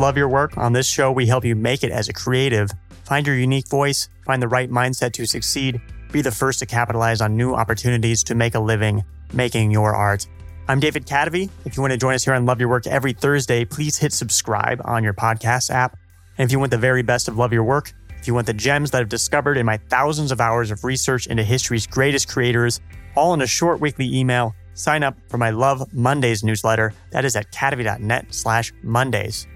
Love Your Work. On this show, we help you make it as a creative. Find your unique voice, find the right mindset to succeed, be the first to capitalize on new opportunities to make a living making your art. I'm David Kadavy. If you want to join us here on Love Your Work every Thursday, please hit subscribe on your podcast app. And if you want the very best of Love Your Work, if you want the gems that I've discovered in my thousands of hours of research into history's greatest creators, all in a short weekly email, sign up for my Love Mondays newsletter. That is at kadavy.net/Mondays.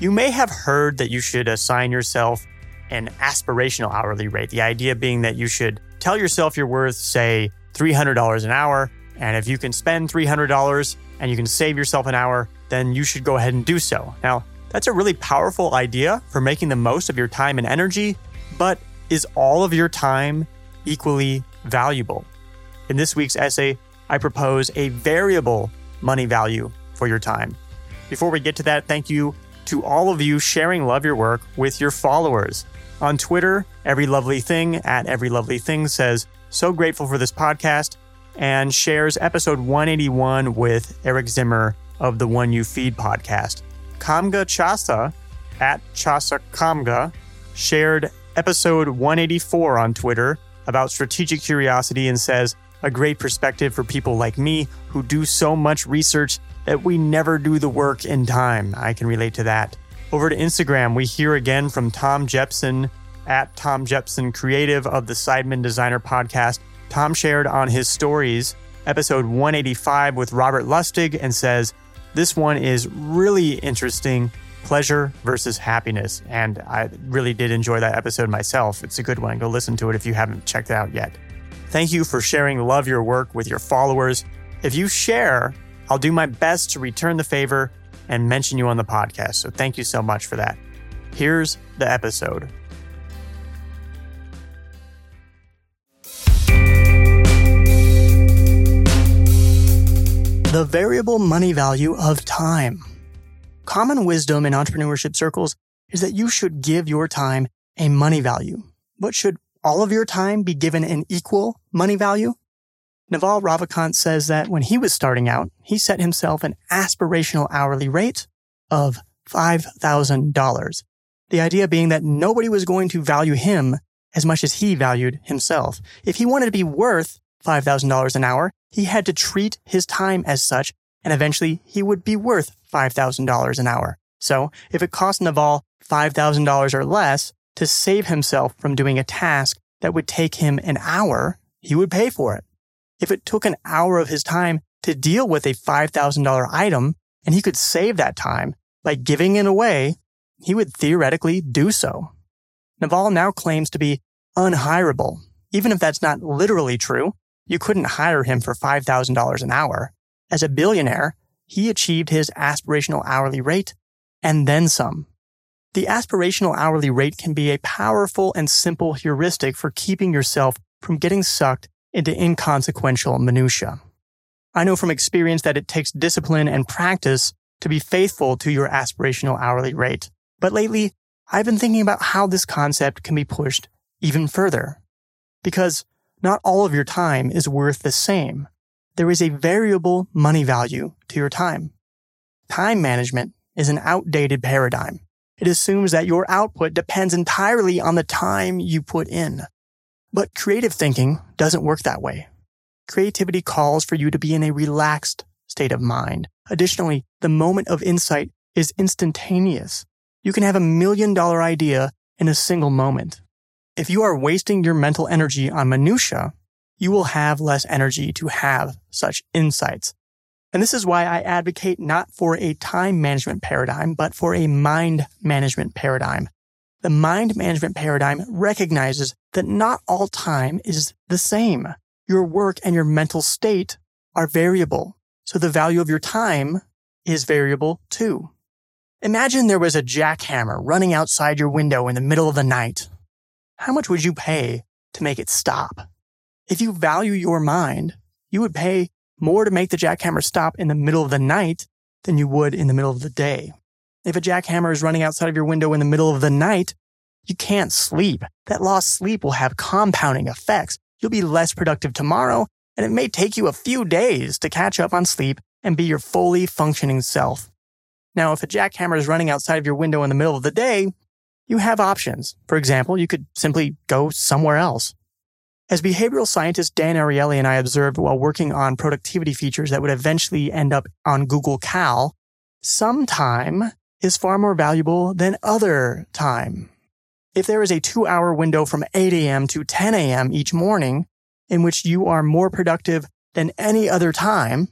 You may have heard that you should assign yourself an aspirational hourly rate. The idea being that you should tell yourself you're worth, say, $300 an hour. And if you can spend $300 and you can save yourself an hour, then you should go ahead and do so. Now, that's a really powerful idea for making the most of your time and energy, but is all of your time equally valuable? In this week's essay, I propose a variable money value for your time. Before we get to that, thank you to all of you sharing Love Your Work with your followers. On Twitter, @everylovelything says, so grateful for this podcast, and shares episode 181 with Eric Zimmer of the One You Feed podcast. Kamga Chassa @ChassaKamga shared episode 184 on Twitter about strategic curiosity and says, a great perspective for people like me who do so much research that we never do the work in time. I can relate to that. Over to Instagram, we hear again from Tom Jepson @TomJepsonCreative of the Sideman Designer Podcast. Tom shared on his stories episode 185 with Robert Lustig and says, this one is really interesting, pleasure versus happiness. And I really did enjoy that episode myself. It's a good one. Go listen to it if you haven't checked it out yet. Thank you for sharing Love Your Work with your followers. If you share, I'll do my best to return the favor and mention you on the podcast. So thank you so much for that. Here's the episode. The variable money value of time. Common wisdom in entrepreneurship circles is that you should give your time a money value. But should all of your time be given an equal money value? Naval Ravikant says that when he was starting out, he set himself an aspirational hourly rate of $5,000. The idea being that nobody was going to value him as much as he valued himself. If he wanted to be worth $5,000 an hour, he had to treat his time as such, and eventually he would be worth $5,000 an hour. So if it cost Naval $5,000 or less to save himself from doing a task that would take him an hour, he would pay for it. If it took an hour of his time to deal with a $5,000 item, and he could save that time by giving it away, he would theoretically do so. Naval now claims to be unhirable. Even if that's not literally true, you couldn't hire him for $5,000 an hour. As a billionaire, he achieved his aspirational hourly rate and then some. The aspirational hourly rate can be a powerful and simple heuristic for keeping yourself from getting sucked into inconsequential minutia. I know from experience that it takes discipline and practice to be faithful to your aspirational hourly rate, but lately I've been thinking about how this concept can be pushed even further. Because not all of your time is worth the same. There is a variable money value to your time. Time management is an outdated paradigm. It assumes that your output depends entirely on the time you put in. But creative thinking doesn't work that way. Creativity calls for you to be in a relaxed state of mind. Additionally, the moment of insight is instantaneous. You can have $1 million idea in a single moment. If you are wasting your mental energy on minutia, you will have less energy to have such insights. And this is why I advocate not for a time management paradigm, but for a mind management paradigm. The mind management paradigm recognizes that not all time is the same. Your work and your mental state are variable, so the value of your time is variable too. Imagine there was a jackhammer running outside your window in the middle of the night. How much would you pay to make it stop? If you value your mind, you would pay more to make the jackhammer stop in the middle of the night than you would in the middle of the day. If a jackhammer is running outside of your window in the middle of the night, you can't sleep. That lost sleep will have compounding effects. You'll be less productive tomorrow, and it may take you a few days to catch up on sleep and be your fully functioning self. Now, if a jackhammer is running outside of your window in the middle of the day, you have options. For example, you could simply go somewhere else. As behavioral scientist Dan Ariely and I observed while working on productivity features that would eventually end up on Google Cal, some time is far more valuable than other time. If there is a 2-hour window from 8 a.m. to 10 a.m. each morning in which you are more productive than any other time,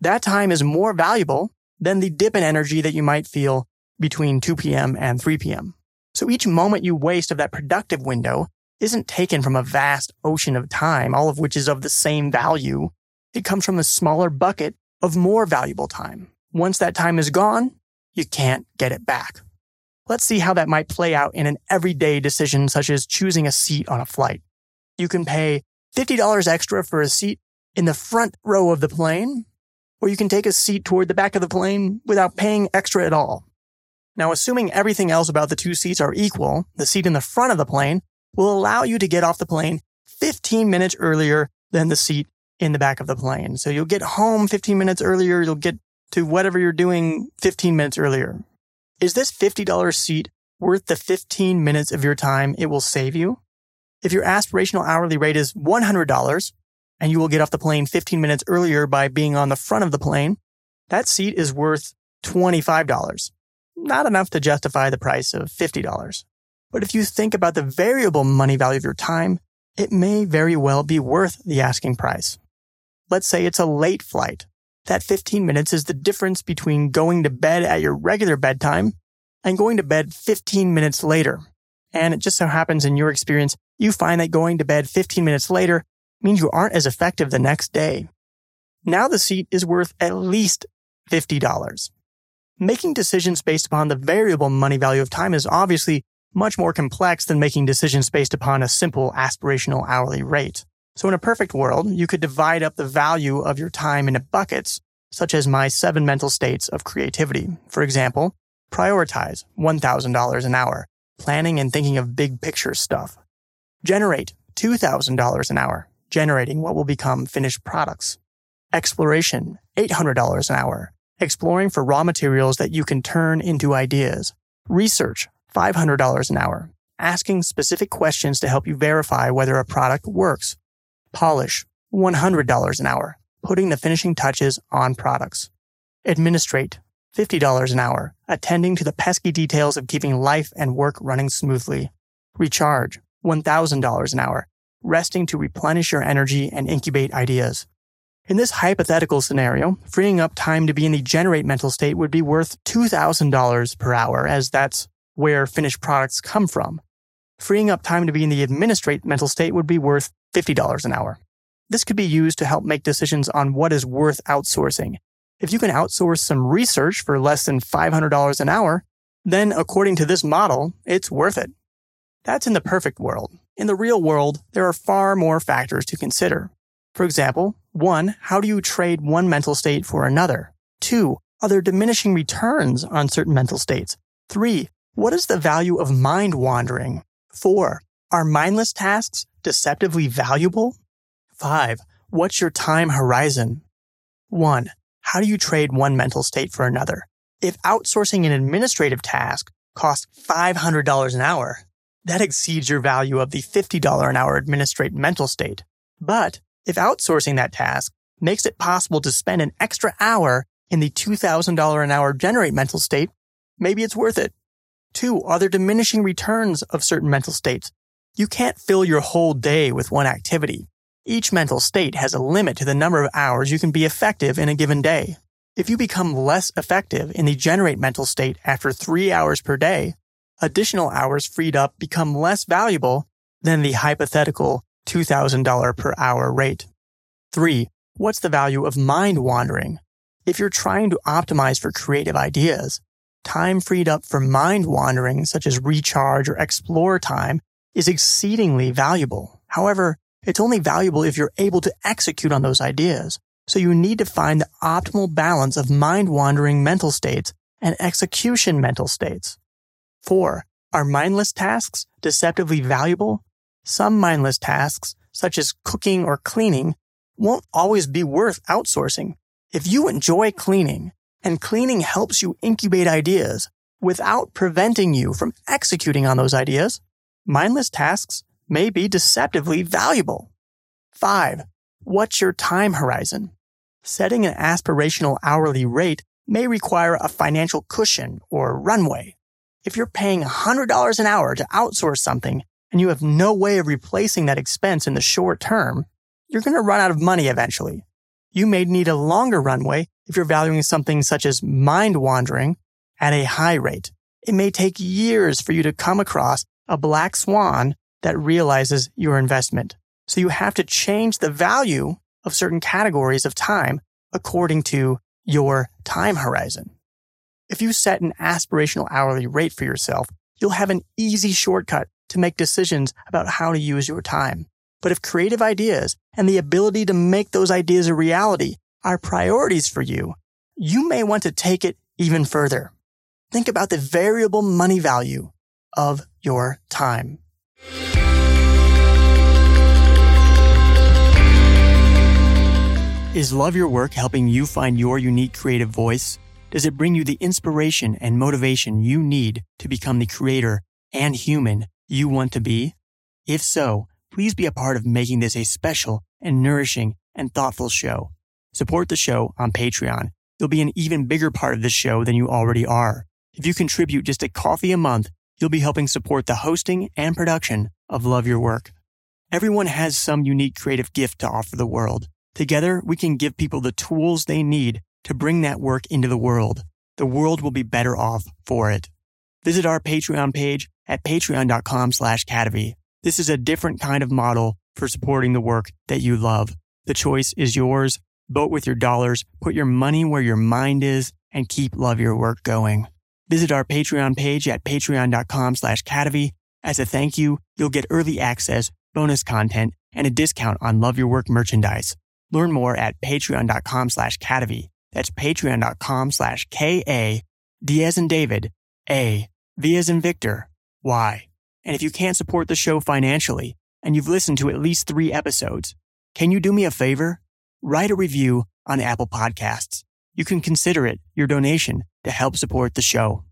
that time is more valuable than the dip in energy that you might feel between 2 p.m. and 3 p.m. So each moment you waste of that productive window isn't taken from a vast ocean of time, all of which is of the same value. It comes from a smaller bucket of more valuable time. Once that time is gone, you can't get it back. Let's see how that might play out in an everyday decision, such as choosing a seat on a flight. You can pay $50 extra for a seat in the front row of the plane, or you can take a seat toward the back of the plane without paying extra at all. Now, assuming everything else about the two seats are equal, the seat in the front of the plane will allow you to get off the plane 15 minutes earlier than the seat in the back of the plane. So you'll get home 15 minutes earlier, you'll get to whatever you're doing 15 minutes earlier. Is this $50 seat worth the 15 minutes of your time it will save you? If your aspirational hourly rate is $100 and you will get off the plane 15 minutes earlier by being on the front of the plane, that seat is worth $25. Not enough to justify the price of $50. But if you think about the variable money value of your time, it may very well be worth the asking price. Let's say it's a late flight. That 15 minutes is the difference between going to bed at your regular bedtime and going to bed 15 minutes later. And it just so happens in your experience, you find that going to bed 15 minutes later means you aren't as effective the next day. Now the seat is worth at least $50. Making decisions based upon the variable money value of time is obviously much more complex than making decisions based upon a simple aspirational hourly rate. So in a perfect world, you could divide up the value of your time into buckets, such as my 7 mental states of creativity. For example, prioritize, $1,000 an hour, planning and thinking of big picture stuff. Generate, $2,000 an hour, generating what will become finished products. Exploration, $800 an hour, exploring for raw materials that you can turn into ideas. Research, $500 an hour, asking specific questions to help you verify whether a product works. Polish, $100 an hour, putting the finishing touches on products. Administrate, $50 an hour, attending to the pesky details of keeping life and work running smoothly. Recharge, $1,000 an hour, resting to replenish your energy and incubate ideas. In this hypothetical scenario, freeing up time to be in the generate mental state would be worth $2,000 per hour, as that's where finished products come from. Freeing up time to be in the administrate mental state would be worth $50 an hour. This could be used to help make decisions on what is worth outsourcing. If you can outsource some research for less than $500 an hour, then according to this model, it's worth it. That's in the perfect world. In the real world, there are far more factors to consider. For example, 1, how do you trade one mental state for another? 2, are there diminishing returns on certain mental states? 3, what is the value of mind wandering? 4, are mindless tasks deceptively valuable? 5, what's your time horizon? 1, how do you trade one mental state for another? If outsourcing an administrative task costs $500 an hour, that exceeds your value of the $50 an hour administrate mental state. But if outsourcing that task makes it possible to spend an extra hour in the $2,000 an hour generate mental state, maybe it's worth it. 2, are there diminishing returns of certain mental states? You can't fill your whole day with one activity. Each mental state has a limit to the number of hours you can be effective in a given day. If you become less effective in the generate mental state after 3 hours per day, additional hours freed up become less valuable than the hypothetical $2,000 per hour rate. 3, what's the value of mind wandering? If you're trying to optimize for creative ideas, time freed up for mind wandering, such as recharge or explore time, is exceedingly valuable. However, it's only valuable if you're able to execute on those ideas. So you need to find the optimal balance of mind wandering mental states and execution mental states. 4, are mindless tasks deceptively valuable? Some mindless tasks, such as cooking or cleaning, won't always be worth outsourcing. If you enjoy cleaning and cleaning helps you incubate ideas without preventing you from executing on those ideas, mindless tasks may be deceptively valuable. 5. What's your time horizon? Setting an aspirational hourly rate may require a financial cushion or runway. If you're paying $100 an hour to outsource something and you have no way of replacing that expense in the short term, you're going to run out of money eventually. You may need a longer runway if you're valuing something such as mind wandering at a high rate. It may take years for you to come across a black swan that realizes your investment. So you have to change the value of certain categories of time according to your time horizon. If you set an aspirational hourly rate for yourself, you'll have an easy shortcut to make decisions about how to use your time. But if creative ideas and the ability to make those ideas a reality are priorities for you, you may want to take it even further. Think about the variable money value of your time. Is Love Your Work helping you find your unique creative voice? Does it bring you the inspiration and motivation you need to become the creator and human you want to be? If so, please be a part of making this a special and nourishing and thoughtful show. Support the show on Patreon. You'll be an even bigger part of this show than you already are. If you contribute just $1 a month, you'll be helping support the hosting and production of Love Your Work. Everyone has some unique creative gift to offer the world. Together, we can give people the tools they need to bring that work into the world. The world will be better off for it. Visit our Patreon page at patreon.com/Kadavy. This is a different kind of model for supporting the work that you love. The choice is yours. Vote with your dollars, put your money where your mind is, and keep Love Your Work going. Visit our Patreon page at patreon.com/Kadavy. As a thank you, you'll get early access, bonus content, and a discount on Love Your Work merchandise. Learn more at patreon.com/Kadavy. That's patreon.com/KA, D as in David, A, V as in Victor, Y. And if you can't support the show financially, and you've listened to at least 3 episodes, can you do me a favor? Write a review on Apple Podcasts. You can consider it your donation to help support the show.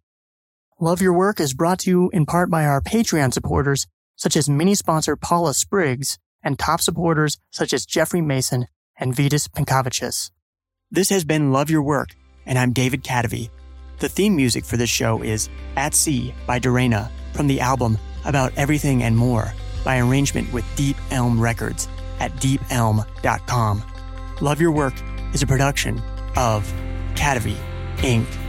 Love Your Work is brought to you in part by our Patreon supporters, such as mini sponsor Paula Spriggs, and top supporters such as Jeffrey Mason and Vitas Pinkavichus. This has been Love Your Work, and I'm David Kadavy. The theme music for this show is At Sea by Dorena from the album About Everything and More by arrangement with Deep Elm Records at deepelm.com. Love Your Work is a production of Kadavy, Inc.